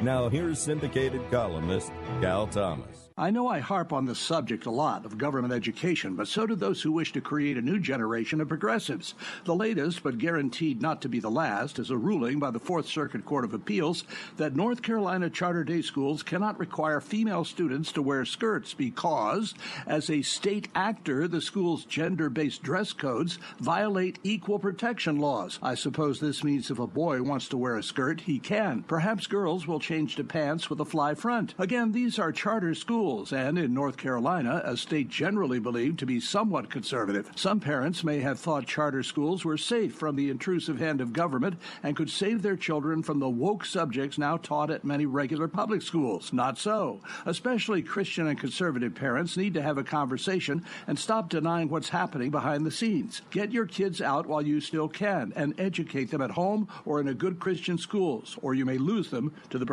Now here's syndicated columnist Cal Thomas. I know I harp on this subject a lot of government education, but so do those who wish to create a new generation of progressives. The latest, but guaranteed not to be the last, is a ruling by the Fourth Circuit Court of Appeals that North Carolina charter day schools cannot require female students to wear skirts because, as a state actor, the school's gender-based dress codes violate equal protection laws. I suppose this means if a boy wants to wear a skirt, he can. Perhaps girls will change to pants with a fly front. Again, these are charter schools, and in North Carolina, a state generally believed to be somewhat conservative. Some parents may have thought charter schools were safe from the intrusive hand of government and could save their children from the woke subjects now taught at many regular public schools. Not so. Especially Christian and conservative parents need to have a conversation and stop denying what's happening behind the scenes. Get your kids out while you still can and educate them at home or in a good Christian schools, or you may lose them to the